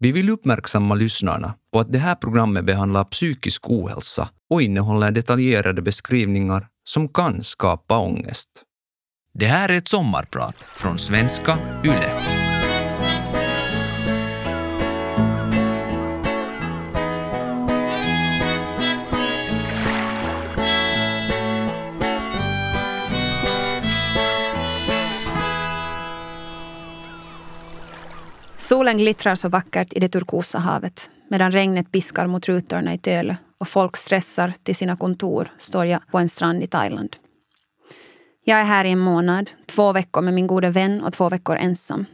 Vi vill uppmärksamma lyssnarna på att det här programmet behandlar psykisk ohälsa och innehåller detaljerade beskrivningar som kan skapa ångest. Det här är ett sommarprat från Svenska Yle. Solen glittrar så vackert i det turkosa havet, medan regnet piskar mot rutorna i Töle och folk stressar till sina kontor, står jag på en strand i Thailand. Jag är här i en månad, 2 veckor med min goda vän och 2 veckor ensam.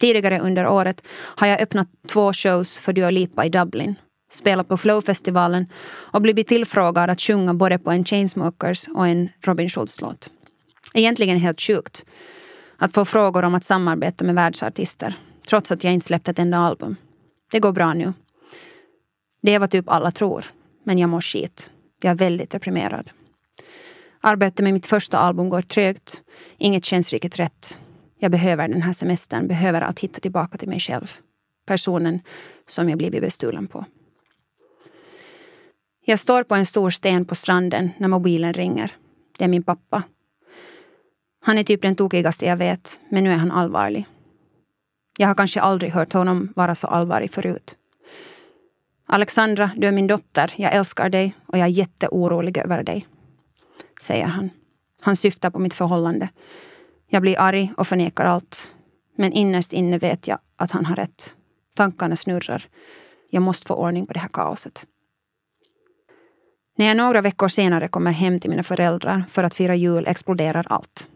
Tidigare under året har jag öppnat 2 shows för Dua Lipa i Dublin, spelat på Flow-festivalen och blivit tillfrågad att sjunga både på en Chainsmokers och en Robin Schulz-låt. Egentligen helt sjukt att få frågor om att samarbeta med världsartister, trots att jag inte släppt ett enda album. Det går bra nu. Det är vad typ alla tror, men jag mår skit. Jag är väldigt deprimerad. Arbetet med mitt första album går trögt. Inget känns riktigt rätt. Jag behöver den här semestern, behöver att hitta tillbaka till mig själv. Personen som jag blivit bestulen på. Jag står på en stor sten på stranden när mobilen ringer. Det är min pappa. Han är typ den tokigaste jag vet, men nu är han allvarlig. Jag har kanske aldrig hört honom vara så allvarlig förut. Alexandra, du är min dotter. Jag älskar dig och jag är jätteorolig över dig, säger han. Han syftar på mitt förhållande. Jag blir arg och förnekar allt. Men innerst inne vet jag att han har rätt. Tankarna snurrar. Jag måste få ordning på det här kaoset. När jag några veckor senare kommer hem till mina föräldrar för att fira jul exploderar allt.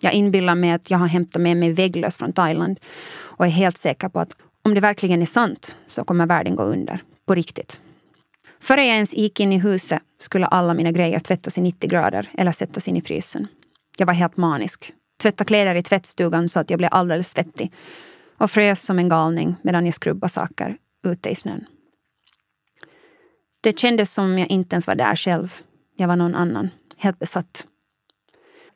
Jag inbillar mig att jag har hämtat med mig vägglös från Thailand och är helt säker på att om det verkligen är sant så kommer världen gå under, på riktigt. Före jag ens gick in i huset skulle alla mina grejer tvättas i 90 grader eller sättas in i frysen. Jag var helt manisk. Tvätta kläder i tvättstugan så att jag blev alldeles svettig och frös som en galning medan jag skrubbade saker ute i snön. Det kändes som jag inte ens var där själv. Jag var någon annan, helt besatt.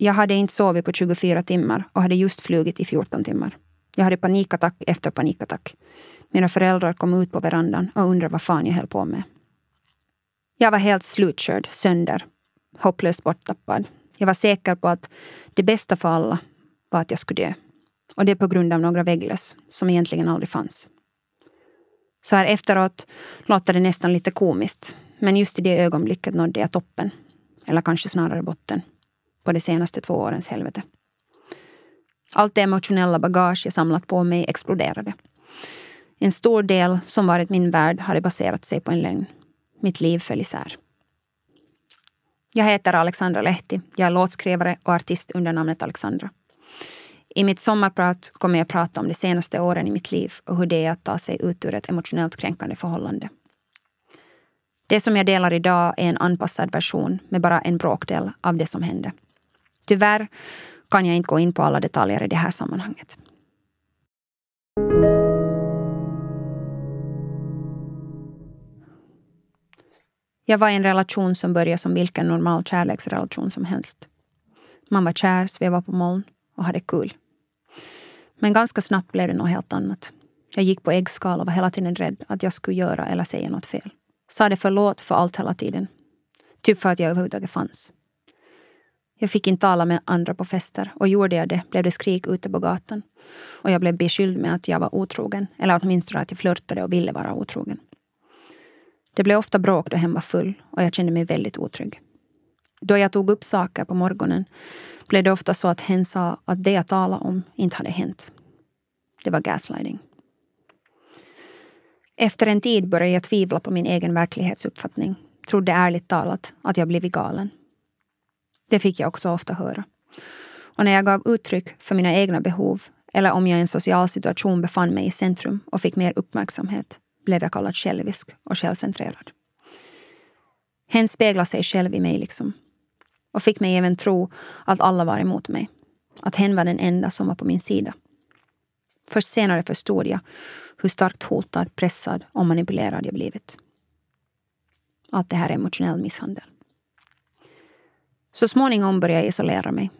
Jag hade inte sovit på 24 timmar och hade just flugit i 14 timmar. Jag hade panikattack efter panikattack. Mina föräldrar kom ut på verandan och undrade vad fan jag höll på med. Jag var helt slutkörd, sönder, hopplöst borttappad. Jag var säker på att det bästa för alla var att jag skulle dö. Och det på grund av några vägglöss som egentligen aldrig fanns. Så här efteråt låter det nästan lite komiskt. Men just i det ögonblicket nådde jag toppen. Eller kanske snarare botten. På de senaste 2 årens helvete. Allt det emotionella bagage jag samlat på mig exploderade. En stor del som varit min värld hade baserat sig på en lögn. Mitt liv föll isär. Jag heter Alexandra Lehti. Jag är låtskrivare och artist under namnet Alexandra. I mitt sommarprat kommer jag prata om de senaste åren i mitt liv och hur det är att ta sig ut ur ett emotionellt kränkande förhållande. Det som jag delar idag är en anpassad version med bara en bråkdel av det som hände. Tyvärr kan jag inte gå in på alla detaljer i det här sammanhanget. Jag var i en relation som började som vilken normal kärleksrelation som helst. Man var kär, svävade på moln och hade kul. Men ganska snabbt blev det något helt annat. Jag gick på äggskal och var hela tiden rädd att jag skulle göra eller säga något fel. Sade förlåt för allt hela tiden. Typ för att jag överhuvudtaget fanns. Jag fick inte tala med andra på fester och gjorde jag det blev det skrik ute på gatan. Och jag blev beskyld med att jag var otrogen eller åtminstone att jag flörtade och ville vara otrogen. Det blev ofta bråk då hemma var full och jag kände mig väldigt otrygg. Då jag tog upp saker på morgonen blev det ofta så att hen sa att det jag talade om inte hade hänt. Det var gaslighting. Efter en tid började jag tvivla på min egen verklighetsuppfattning. Trodde ärligt talat att jag blivit galen. Det fick jag också ofta höra. Och när jag gav uttryck för mina egna behov eller om jag i en social situation befann mig i centrum och fick mer uppmärksamhet blev jag kallad självisk och självcentrerad. Hen speglade sig själv i mig liksom. Och fick mig även tro att alla var emot mig. Att hen var den enda som var på min sida. Först senare förstod jag hur starkt hotad, pressad och manipulerad jag blivit. Allt det här är emotionell misshandel. Så småningom började jag isolera mig.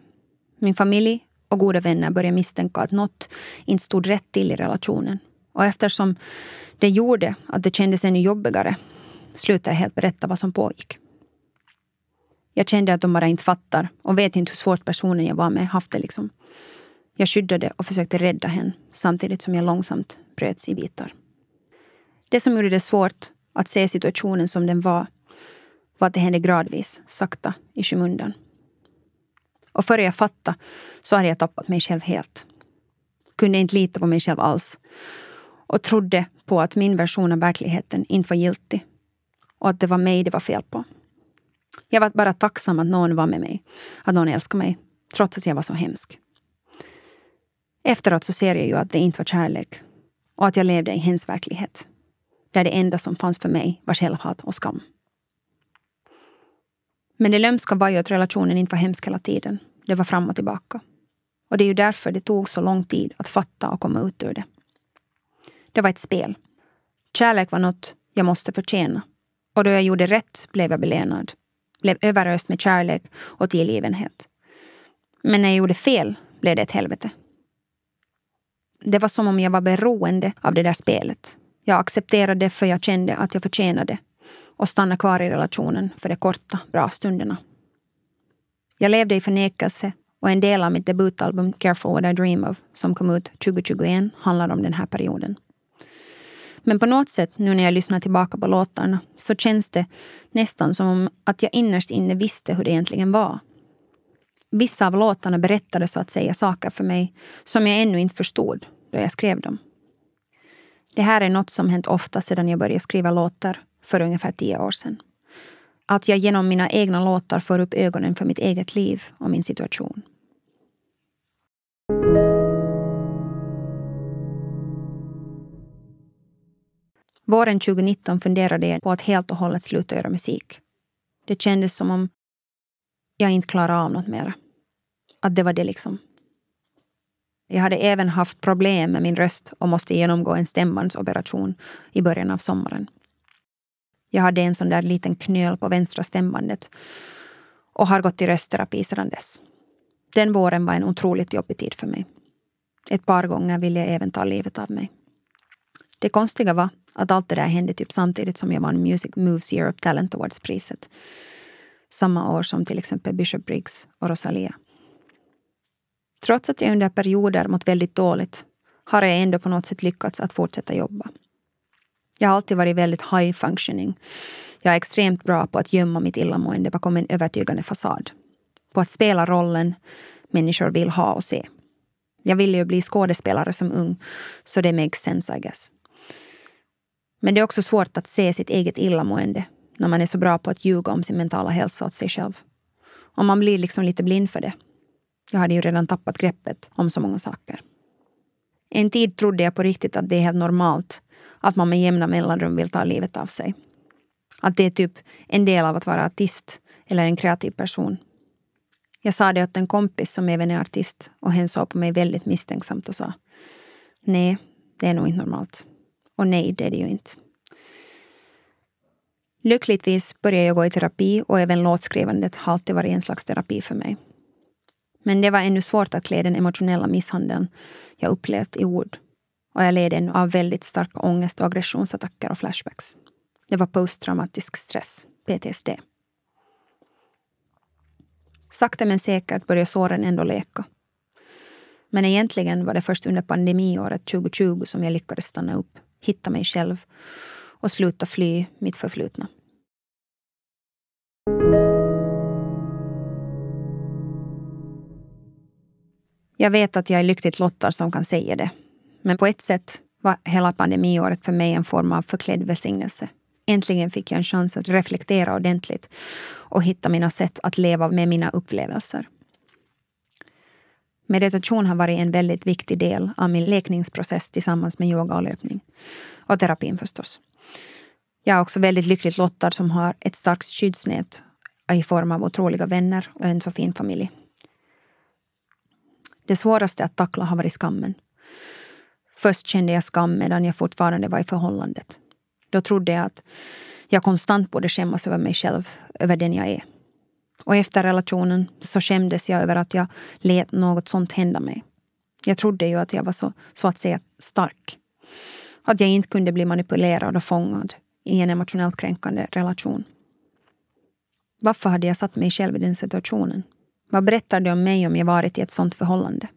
Min familj och goda vänner började misstänka att något inte stod rätt till i relationen Och eftersom det gjorde att det kändes ännu jobbigare slutade jag helt berätta vad som pågick. Jag kände att de bara inte fattar och vet inte hur svårt personen jag var med haft det liksom. Jag skyddade och försökte rädda henne samtidigt som jag långsamt bröts i bitar. Det som gjorde det svårt att se situationen som den var att det hände gradvis, sakta, i skymundan. Och före jag fattade så hade jag tappat mig själv helt. Kunde inte lita på mig själv alls. Och trodde på att min version av verkligheten inte var giltig. Och att det var mig det var fel på. Jag var bara tacksam att någon var med mig. Att någon älskade mig. Trots att jag var så hemsk. Efteråt så ser jag ju att det inte var kärlek. Och att jag levde i hens verklighet. Där det enda som fanns för mig var självhat och skam. Men det lömska var ju att relationen inte var hemsk hela tiden. Det var fram och tillbaka. Och det är ju därför det tog så lång tid att fatta och komma ut ur det. Det var ett spel. Kärlek var något jag måste förtjäna. Och då jag gjorde rätt blev jag belönad. Blev överöst med kärlek och tillgivenhet. Men när jag gjorde fel blev det ett helvete. Det var som om jag var beroende av det där spelet. Jag accepterade det för jag kände att jag förtjänade. Och stannade kvar i relationen för de korta, bra stunderna. Jag levde i förnekelse. Och en del av mitt debutalbum Careful What I Dream Of som kom ut 2021 handlar om den här perioden. Men på något sätt nu när jag lyssnar tillbaka på låtarna så känns det nästan som att jag innerst inne visste hur det egentligen var. Vissa av låtarna berättade så att säga saker för mig som jag ännu inte förstod då jag skrev dem. Det här är något som hänt ofta sedan jag började skriva låtar för ungefär 10 år sedan. Att jag genom mina egna låtar får upp ögonen för mitt eget liv och min situation. Våren 2019 funderade jag på att helt och hållet sluta göra musik. Det kändes som om jag inte klarade av något mer. Att det var det liksom. Jag hade även haft problem med min röst och måste genomgå en stämbandsoperation i början av sommaren. Jag hade en sån där liten knöl på vänstra stämbandet och har gått i röstterapi sedan dess. Den våren var en otroligt jobbig tid för mig. Ett par gånger ville jag även ta livet av mig. Det konstiga var att allt det där hände typ samtidigt som jag vann Music Moves Europe Talent Awards-priset. Samma år som till exempel Bishop Briggs och Rosalia. Trots att jag under perioder mått väldigt dåligt har jag ändå på något sätt lyckats att fortsätta jobba. Jag har alltid varit väldigt high functioning. Jag är extremt bra på att gömma mitt illamående bakom en övertygande fasad. På att spela rollen människor vill ha och se. Jag ville ju bli skådespelare som ung, så det makes sense I guess. Men det är också svårt att se sitt eget illamående när man är så bra på att ljuga om sin mentala hälsa åt sig själv. Och man blir liksom lite blind för det. Jag hade ju redan tappat greppet om så många saker. En tid trodde jag på riktigt att det är helt normalt att man med jämna mellanrum vill ta livet av sig. Att det är typ en del av att vara artist eller en kreativ person. Jag sa det åt en kompis som även är artist och hen såg på mig väldigt misstänksamt och sa: nej, det är nog inte normalt. Och nej, det är det ju inte. Lyckligtvis började jag gå i terapi och även låtskrivandet har alltid varit en slags terapi för mig. Men det var ännu svårt att klä den emotionella misshandeln jag upplevt i ord. Och jag led ännu av väldigt stark ångest och aggressionsattacker och flashbacks. Det var posttraumatisk stress, PTSD. Sakta men säkert började såren ändå läka. Men egentligen var det först under pandemiåret 2020 som jag lyckades stanna upp, hitta mig själv och sluta fly mitt förflutna. Jag vet att jag är lyckligt lottad som kan säga det. Men på ett sätt var hela pandemiåret för mig en form av förklädd välsignelse. Äntligen fick jag en chans att reflektera ordentligt och hitta mina sätt att leva med mina upplevelser. Meditation har varit en väldigt viktig del av min läkningsprocess tillsammans med yoga och löpning. Och terapin förstås. Jag är också väldigt lyckligt lottad som har ett starkt skyddsnät i form av otroliga vänner och en så fin familj. Det svåraste att tackla har varit skammen. Först kände jag skam medan jag fortfarande var i förhållandet. Då trodde jag att jag konstant borde skämmas över mig själv, över den jag är. Och efter relationen så skämdes jag över att jag lät något sånt hända mig. Jag trodde ju att jag var så att säga stark. att jag inte kunde bli manipulerad och fångad i en emotionellt kränkande relation. Varför hade jag satt mig själv i den situationen? Vad berättade de om mig om jag varit i ett sånt förhållande?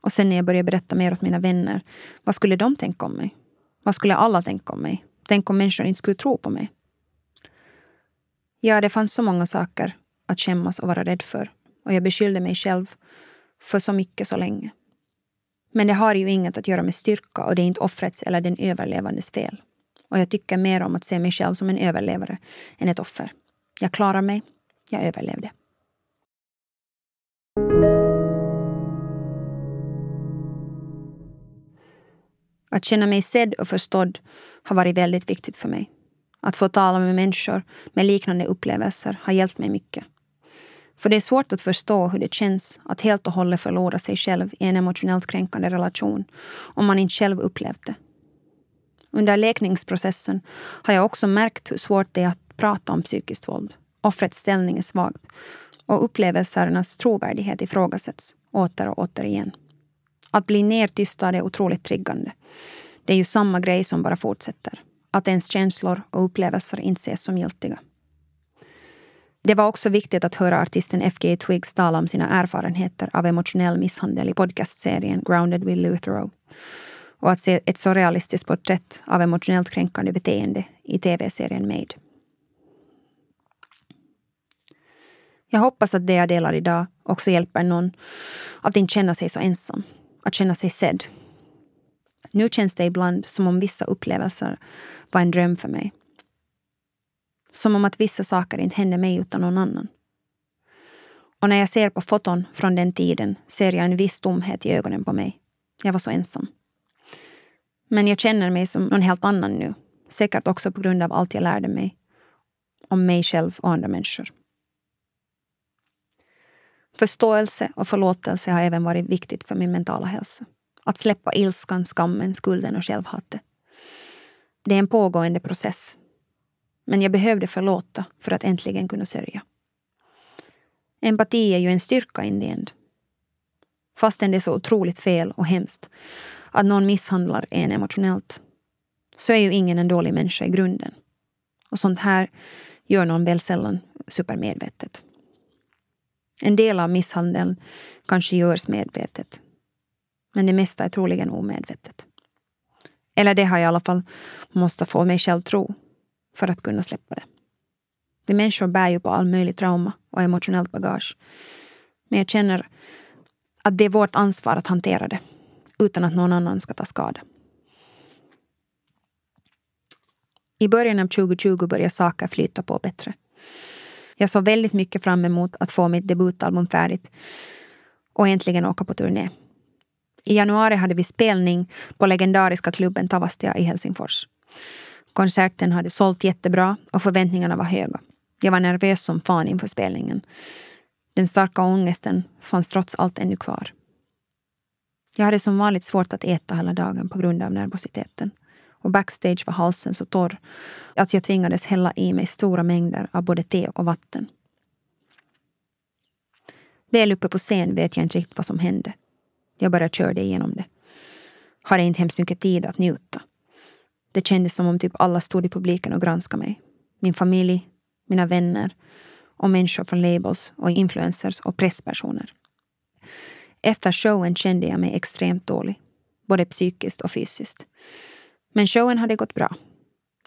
Och sen när jag började berätta mer åt mina vänner, vad skulle de tänka om mig? Vad skulle alla tänka om mig? Tänk om människor inte skulle tro på mig? Ja, det fanns så många saker att skämmas och vara rädd för. Och jag beskyllde mig själv för så mycket så länge. Men det har ju inget att göra med styrka och det är inte offrets eller den överlevandes fel. Och jag tycker mer om att se mig själv som en överlevare än ett offer. Jag klarar mig. Jag överlevde. Att känna mig sedd och förstådd har varit väldigt viktigt för mig. Att få tala med människor med liknande upplevelser har hjälpt mig mycket. För det är svårt att förstå hur det känns att helt och hållet förlora sig själv i en emotionellt kränkande relation om man inte själv upplevt det. Under läkningsprocessen har jag också märkt hur svårt det är att prata om psykiskt våld. Offrets ställning är svagt och upplevelsernas trovärdighet ifrågasätts åter och åter igen. Att bli nertystad är otroligt triggande. Det är ju samma grej som bara fortsätter. Att ens känslor och upplevelser inte ses som giltiga. Det var också viktigt att höra artisten FKA Twigs tala om sina erfarenheter av emotionell misshandel i podcastserien Grounded with Louis Theroux. Och att se ett så realistiskt porträtt av emotionellt kränkande beteende i tv-serien Made. Jag hoppas att det jag delar idag också hjälper någon att inte känna sig så ensam. Att känna sig sedd. Nu känns det ibland som om vissa upplevelser var en dröm för mig. Som om att vissa saker inte hände mig utan någon annan. Och när jag ser på foton från den tiden ser jag en viss tomhet i ögonen på mig. Jag var så ensam. Men jag känner mig som någon helt annan nu. Säkert också på grund av allt jag lärde mig. Om mig själv och andra människor. Förståelse och förlåtelse har även varit viktigt för min mentala hälsa. Att släppa ilskan, skammen, skulden och självhatet. Det är en pågående process. Men jag behövde förlåta för att äntligen kunna sörja. Empati är ju en styrka in the end. Fastän det är så otroligt fel och hemskt att någon misshandlar en emotionellt, så är ju ingen en dålig människa i grunden. Och sånt här gör någon väl sällan supermedvetet. En del av misshandeln kanske görs medvetet. Men det mesta är troligen omedvetet. Eller det har jag i alla fall måste få mig själv tro för att kunna släppa det. Vi människor bär ju på all möjlig trauma och emotionellt bagage. Men jag känner att det är vårt ansvar att hantera det utan att någon annan ska ta skada. I början av 2020 började saker flyta på bättre. Jag såg väldigt mycket fram emot att få mitt debutalbum färdigt och äntligen åka på turné. I januari hade vi spelning på legendariska klubben Tavastia i Helsingfors. Konserten hade sålt jättebra och förväntningarna var höga. Jag var nervös som fan inför spelningen. Den starka ångesten fanns trots allt ännu kvar. Jag hade som vanligt svårt att äta hela dagen på grund av nervositeten. Och backstage var halsen så torr att jag tvingades hälla i mig stora mängder av både te och vatten. Väl uppe på scen vet jag inte riktigt vad som hände. Jag bara körde igenom det. Hade inte hemskt mycket tid att njuta. Det kändes som om typ alla stod i publiken och granskade mig. Min familj, mina vänner och människor från labels och influencers och presspersoner. Efter showen kände jag mig extremt dålig. Både psykiskt och fysiskt. Men showen hade gått bra.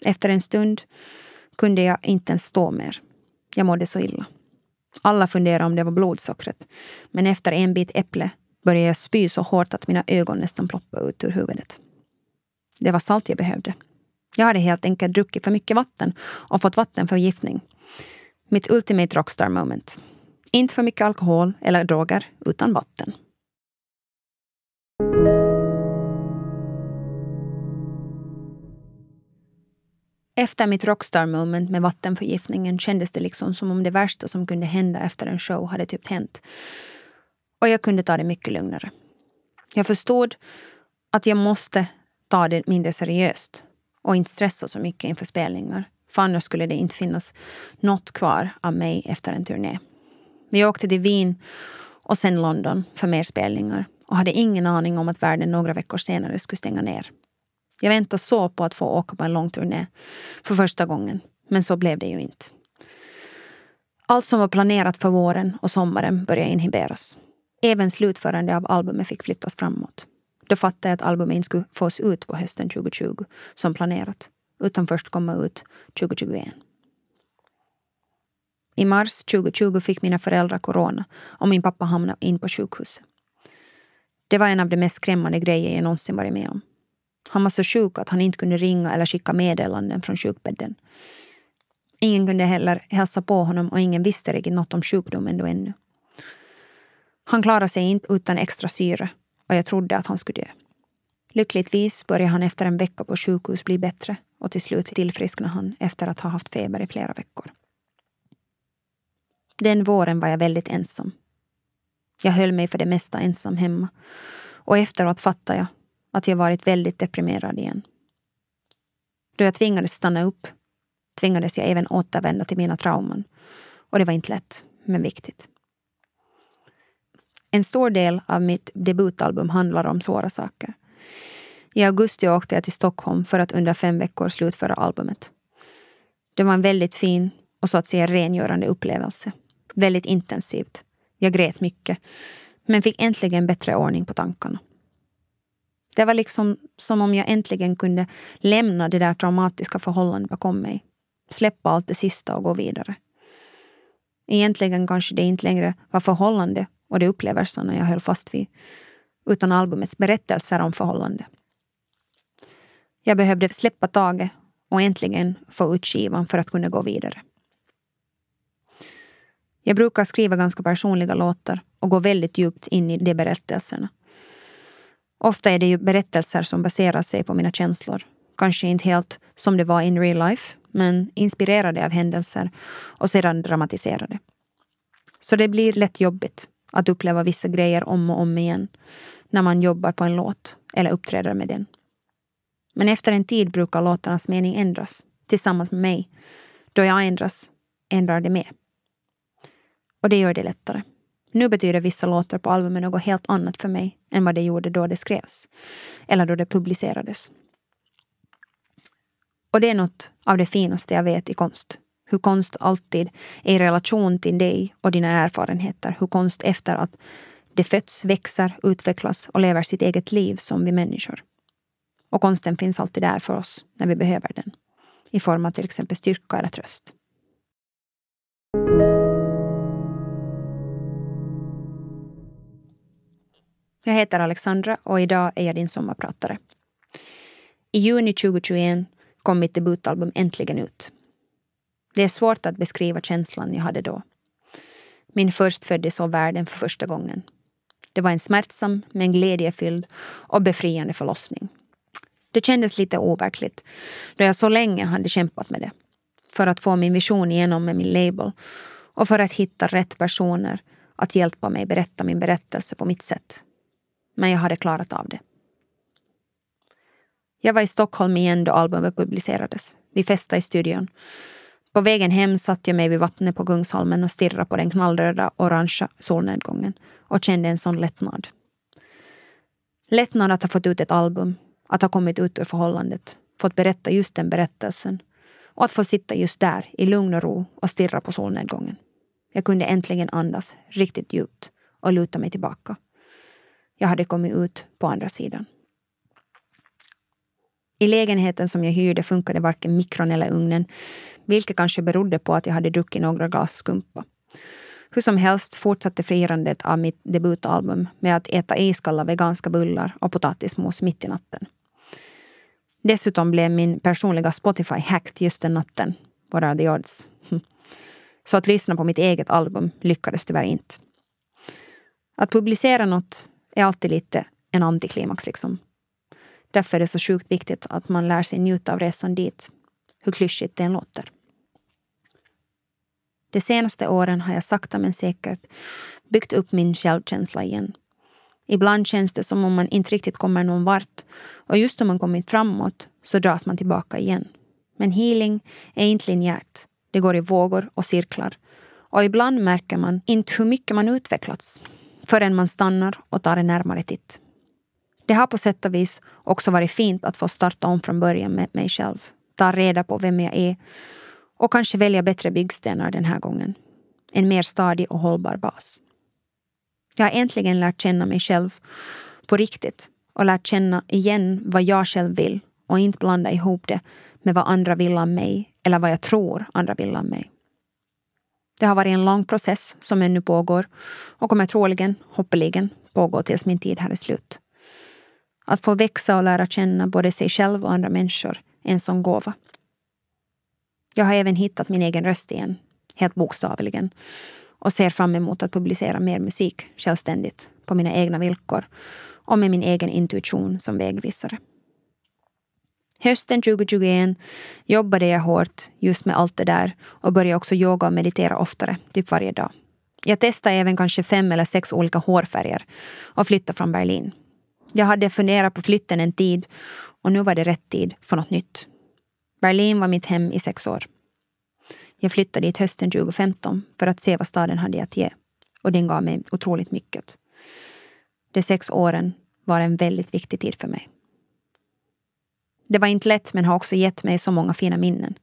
Efter en stund kunde jag inte ens stå mer. Jag mådde så illa. Alla funderade om det var blodsockret. Men efter en bit äpple började jag spy så hårt att mina ögon nästan ploppade ut ur huvudet. Det var salt jag behövde. Jag hade helt enkelt druckit för mycket vatten och fått vattenförgiftning. Mitt ultimate rockstar moment. Inte för mycket alkohol eller droger utan vatten. Efter mitt rockstar moment med vattenförgiftningen kändes det liksom som om det värsta som kunde hända efter en show hade typ hänt. Och jag kunde ta det mycket lugnare. Jag förstod att jag måste ta det mindre seriöst och inte stressa så mycket inför spelningar. För annars skulle det inte finnas något kvar av mig efter en turné. Vi åkte till Wien och sen London för mer spelningar och hade ingen aning om att världen några veckor senare skulle stänga ner. Jag väntade så på att få åka på en lång turné för första gången. Men så blev det ju inte. Allt som var planerat för våren och sommaren började inhiberas. Även slutförande av albumet fick flyttas framåt. Då fattade jag att albumet inte skulle fås ut på hösten 2020 som planerat. Utan först komma ut 2021. I mars 2020 fick mina föräldrar corona och min pappa hamnade in på sjukhuset. Det var en av de mest skrämmande grejer jag någonsin varit med om. Han var så sjuk att han inte kunde ringa eller skicka meddelanden från sjukbädden. Ingen kunde heller hälsa på honom och ingen visste riktigt något om sjukdomen då ännu. Han klarade sig inte utan extra syre och jag trodde att han skulle dö. Lyckligtvis började han efter en vecka på sjukhus bli bättre och till slut tillfrisknade han efter att ha haft feber i flera veckor. Den våren var jag väldigt ensam. Jag höll mig för det mesta ensam hemma och efteråt fattade jag att jag varit väldigt deprimerad igen. Då jag tvingades stanna upp tvingades jag även återvända till mina trauman och det var inte lätt men viktigt. En stor del av mitt debutalbum handlar om svåra saker. I augusti åkte jag till Stockholm för att under 5 veckor slutföra albumet. Det var en väldigt fin och så att säga rengörande upplevelse. Väldigt intensivt. Jag grät mycket. Men fick äntligen bättre ordning på tankarna. Det var liksom som om jag äntligen kunde lämna det där traumatiska förhållandet bakom mig. Släppa allt det sista och gå vidare. Egentligen kanske det inte längre var förhållande och de upplevelserna jag höll fast vid. Utan albumets berättelser om förhållande. Jag behövde släppa taget och äntligen få ut skivan för att kunna gå vidare. Jag brukar skriva ganska personliga låtar och gå väldigt djupt in i de berättelserna. Ofta är det ju berättelser som baserar sig på mina känslor. Kanske inte helt som det var in real life, men inspirerade av händelser och sedan dramatiserade. Så det blir lätt jobbigt att uppleva vissa grejer om och om igen när man jobbar på en låt eller uppträder med den. Men efter en tid brukar låtarnas mening ändras tillsammans med mig. Då jag ändrar det med. Och det gör det lättare. Nu betyder vissa låtar på albumen något helt annat för mig än vad det gjorde då det skrevs. Eller då det publicerades. Och det är något av det finaste jag vet i konst. Hur konst alltid är i relation till dig och dina erfarenheter. Hur konst efter att det föds, växer, utvecklas och lever sitt eget liv som vi människor. Och konsten finns alltid där för oss när vi behöver den. I form av till exempel styrka eller tröst. Jag heter Alexandra och idag är jag din sommarpratare. I juni 2021 kom mitt debutalbum äntligen ut. Det är svårt att beskriva känslan jag hade då. Min förstfödde såg världen för första gången. Det var en smärtsam men glädjefylld och befriande förlossning. Det kändes lite overkligt då jag så länge hade kämpat med det. För att få min vision igenom med min label och för att hitta rätt personer att hjälpa mig berätta min berättelse på mitt sätt. Men jag hade klarat av det. Jag var i Stockholm igen då albumet publicerades. Vi festade i studion. På vägen hem satt jag mig vid vattnet på Kungsholmen och stirrade på den knallröda orangea solnedgången och kände en sån lättnad. Lättnad att ha fått ut ett album, att ha kommit ut ur förhållandet, fått berätta just den berättelsen och att få sitta just där i lugn och ro och stirra på solnedgången. Jag kunde äntligen andas riktigt djupt och luta mig tillbaka. Jag hade kommit ut på andra sidan. I lägenheten som jag hyrde funkade varken mikron eller ugnen, vilket kanske berodde på att jag hade druckit några glas skumpa. Hur som helst fortsatte firandet av mitt debutalbum med att äta iskalla veganska bullar och potatismos mitt i natten. Dessutom blev min personliga Spotify hacked just den natten. What are the odds? Så att lyssna på mitt eget album lyckades tyvärr inte. Att publicera något är alltid lite en antiklimax liksom. Därför är det så sjukt viktigt att man lär sig njuta av resan dit. Hur klyschigt det än låter. De senaste åren har jag sakta men säkert byggt upp min självkänsla igen. Ibland känns det som om man inte riktigt kommer någon vart och just om man kommit framåt så dras man tillbaka igen. Men healing är inte linjärt. Det går i vågor och cirklar. Och ibland märker man inte hur mycket man utvecklats förrän man stannar och tar en närmare titt. det har på sätt och vis också varit fint att få starta om från början med mig själv. Ta reda på vem jag är och kanske välja bättre byggstenar den här gången. En mer stadig och hållbar bas. Jag har äntligen lärt känna mig själv på riktigt och lärt känna igen vad jag själv vill och inte blanda ihop det med vad andra vill av mig eller vad jag tror andra vill av mig. Det har varit en lång process som ännu pågår och kommer troligen, hoppeligen, pågå tills min tid här är slut. Att få växa och lära känna både sig själv och andra människor är en sån gåva. Jag har även hittat min egen röst igen, helt bokstavligen, och ser fram emot att publicera mer musik självständigt på mina egna villkor och med min egen intuition som vägvisare. Hösten 2021 jobbade jag hårt just med allt det där och började också yoga och meditera oftare, typ varje dag. Jag testade även kanske 5 eller 6 olika hårfärger och flyttade från Berlin. Jag hade funderat på flytten en tid och nu var det rätt tid för något nytt. Berlin var mitt hem i 6 år. Jag flyttade dit hösten 2015 för att se vad staden hade att ge och den gav mig otroligt mycket. De 6 åren var en väldigt viktig tid för mig. Det var inte lätt men har också gett mig så många fina minnen.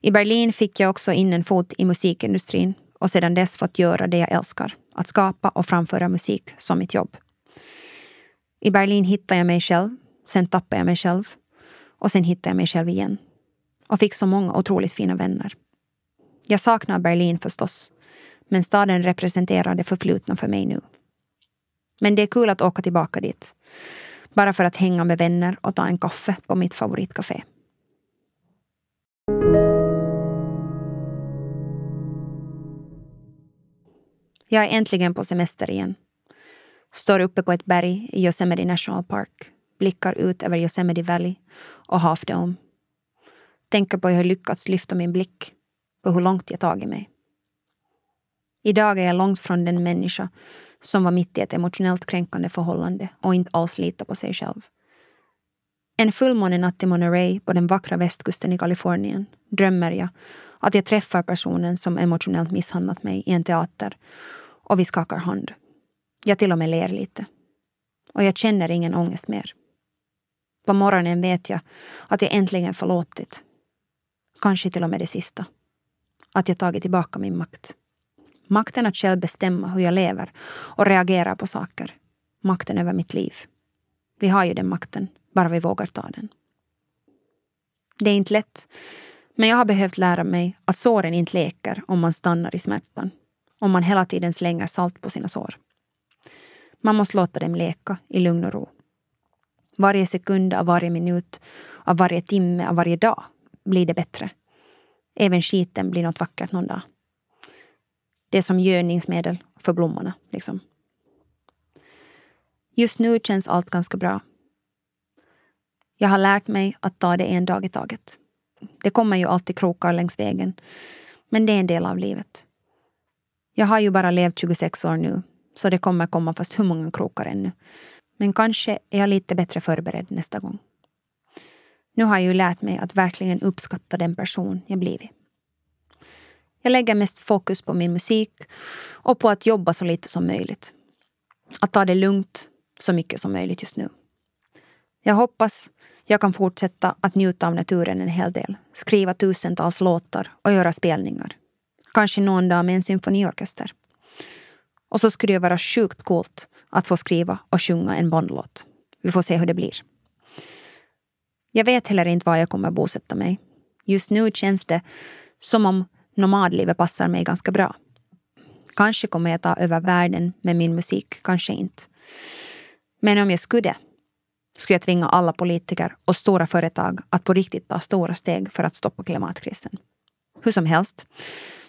I Berlin fick jag också in en fot i musikindustrin och sedan dess fått göra det jag älskar, att skapa och framföra musik som mitt jobb. I Berlin hittade jag mig själv, sen tappade jag mig själv och sen hittade jag mig själv igen. Och fick så många otroligt fina vänner. Jag saknar Berlin förstås, men staden representerar det förflutna för mig nu. Men det är kul att åka tillbaka dit. Bara för att hänga med vänner och ta en kaffe på mitt favoritcafé. Jag är äntligen på semester igen. Står uppe på ett berg i Yosemite National Park. Blickar ut över Yosemite Valley och Half Dome. Tänker på hur jag lyckats lyfta min blick. På hur långt jag tagit mig. Idag är jag långt från den människa som var mitt i ett emotionellt kränkande förhållande och inte alls litar på sig själv. En fullmånenatt i Monterey på den vackra västkusten i Kalifornien drömmer jag att jag träffar personen som emotionellt misshandlat mig i en teater och vi skakar hand. Jag till och med ler lite. Och jag känner ingen ångest mer. På morgonen vet jag att jag äntligen förlåtit. Kanske till och med det sista. Att jag tagit tillbaka min makt. Makten att själv bestämma hur jag lever och reagera på saker. Makten över mitt liv. Vi har ju den makten, bara vi vågar ta den. Det är inte lätt, men jag har behövt lära mig att såren inte läker om man stannar i smärtan. Om man hela tiden slänger salt på sina sår. Man måste låta dem läka i lugn och ro. Varje sekund, av varje minut, av varje timme, av varje dag blir det bättre. Även skiten blir något vackert någon dag. Det är som gödningsmedel för blommorna, liksom. Just nu känns allt ganska bra. Jag har lärt mig att ta det en dag i taget. Det kommer ju alltid krokar längs vägen. Men det är en del av livet. Jag har ju bara levt 26 år nu. Så det kommer komma fast hur många krokar ännu. Men kanske är jag lite bättre förberedd nästa gång. Nu har jag ju lärt mig att verkligen uppskatta den person jag blivit. Jag lägger mest fokus på min musik och på att jobba så lite som möjligt. Att ta det lugnt så mycket som möjligt just nu. Jag hoppas jag kan fortsätta att njuta av naturen en hel del. Skriva tusentals låtar och göra spelningar. Kanske någon dag med en symfoniorkester. Och så skulle det vara sjukt coolt att få skriva och sjunga en bandlåt. Vi får se hur det blir. Jag vet heller inte var jag kommer bosätta mig. Just nu känns det som om nomadlivet passar mig ganska bra. Kanske kommer jag ta över världen med min musik, kanske inte. Men om jag skulle jag tvinga alla politiker och stora företag att på riktigt ta stora steg för att stoppa klimatkrisen. Hur som helst,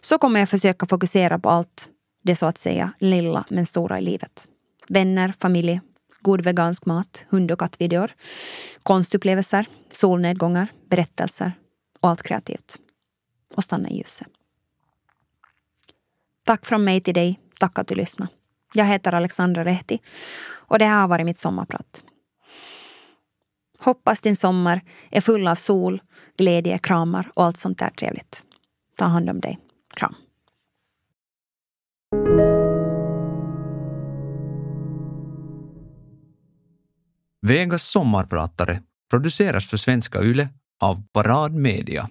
så kommer jag försöka fokusera på allt det så att säga lilla men stora i livet. Vänner, familj, god vegansk mat, hund- och kattvideor, konstupplevelser, solnedgångar, berättelser och allt kreativt. Och stanna i ljuset. Tack från mig till dig. Tack att du lyssnade. Jag heter Alexandra Lehti och det här har varit mitt sommarprat. Hoppas din sommar är full av sol, glädje, kramar och allt sånt där trevligt. Ta hand om dig. Kram. Vegas sommarpratare produceras för Svenska Yle av Parad Media.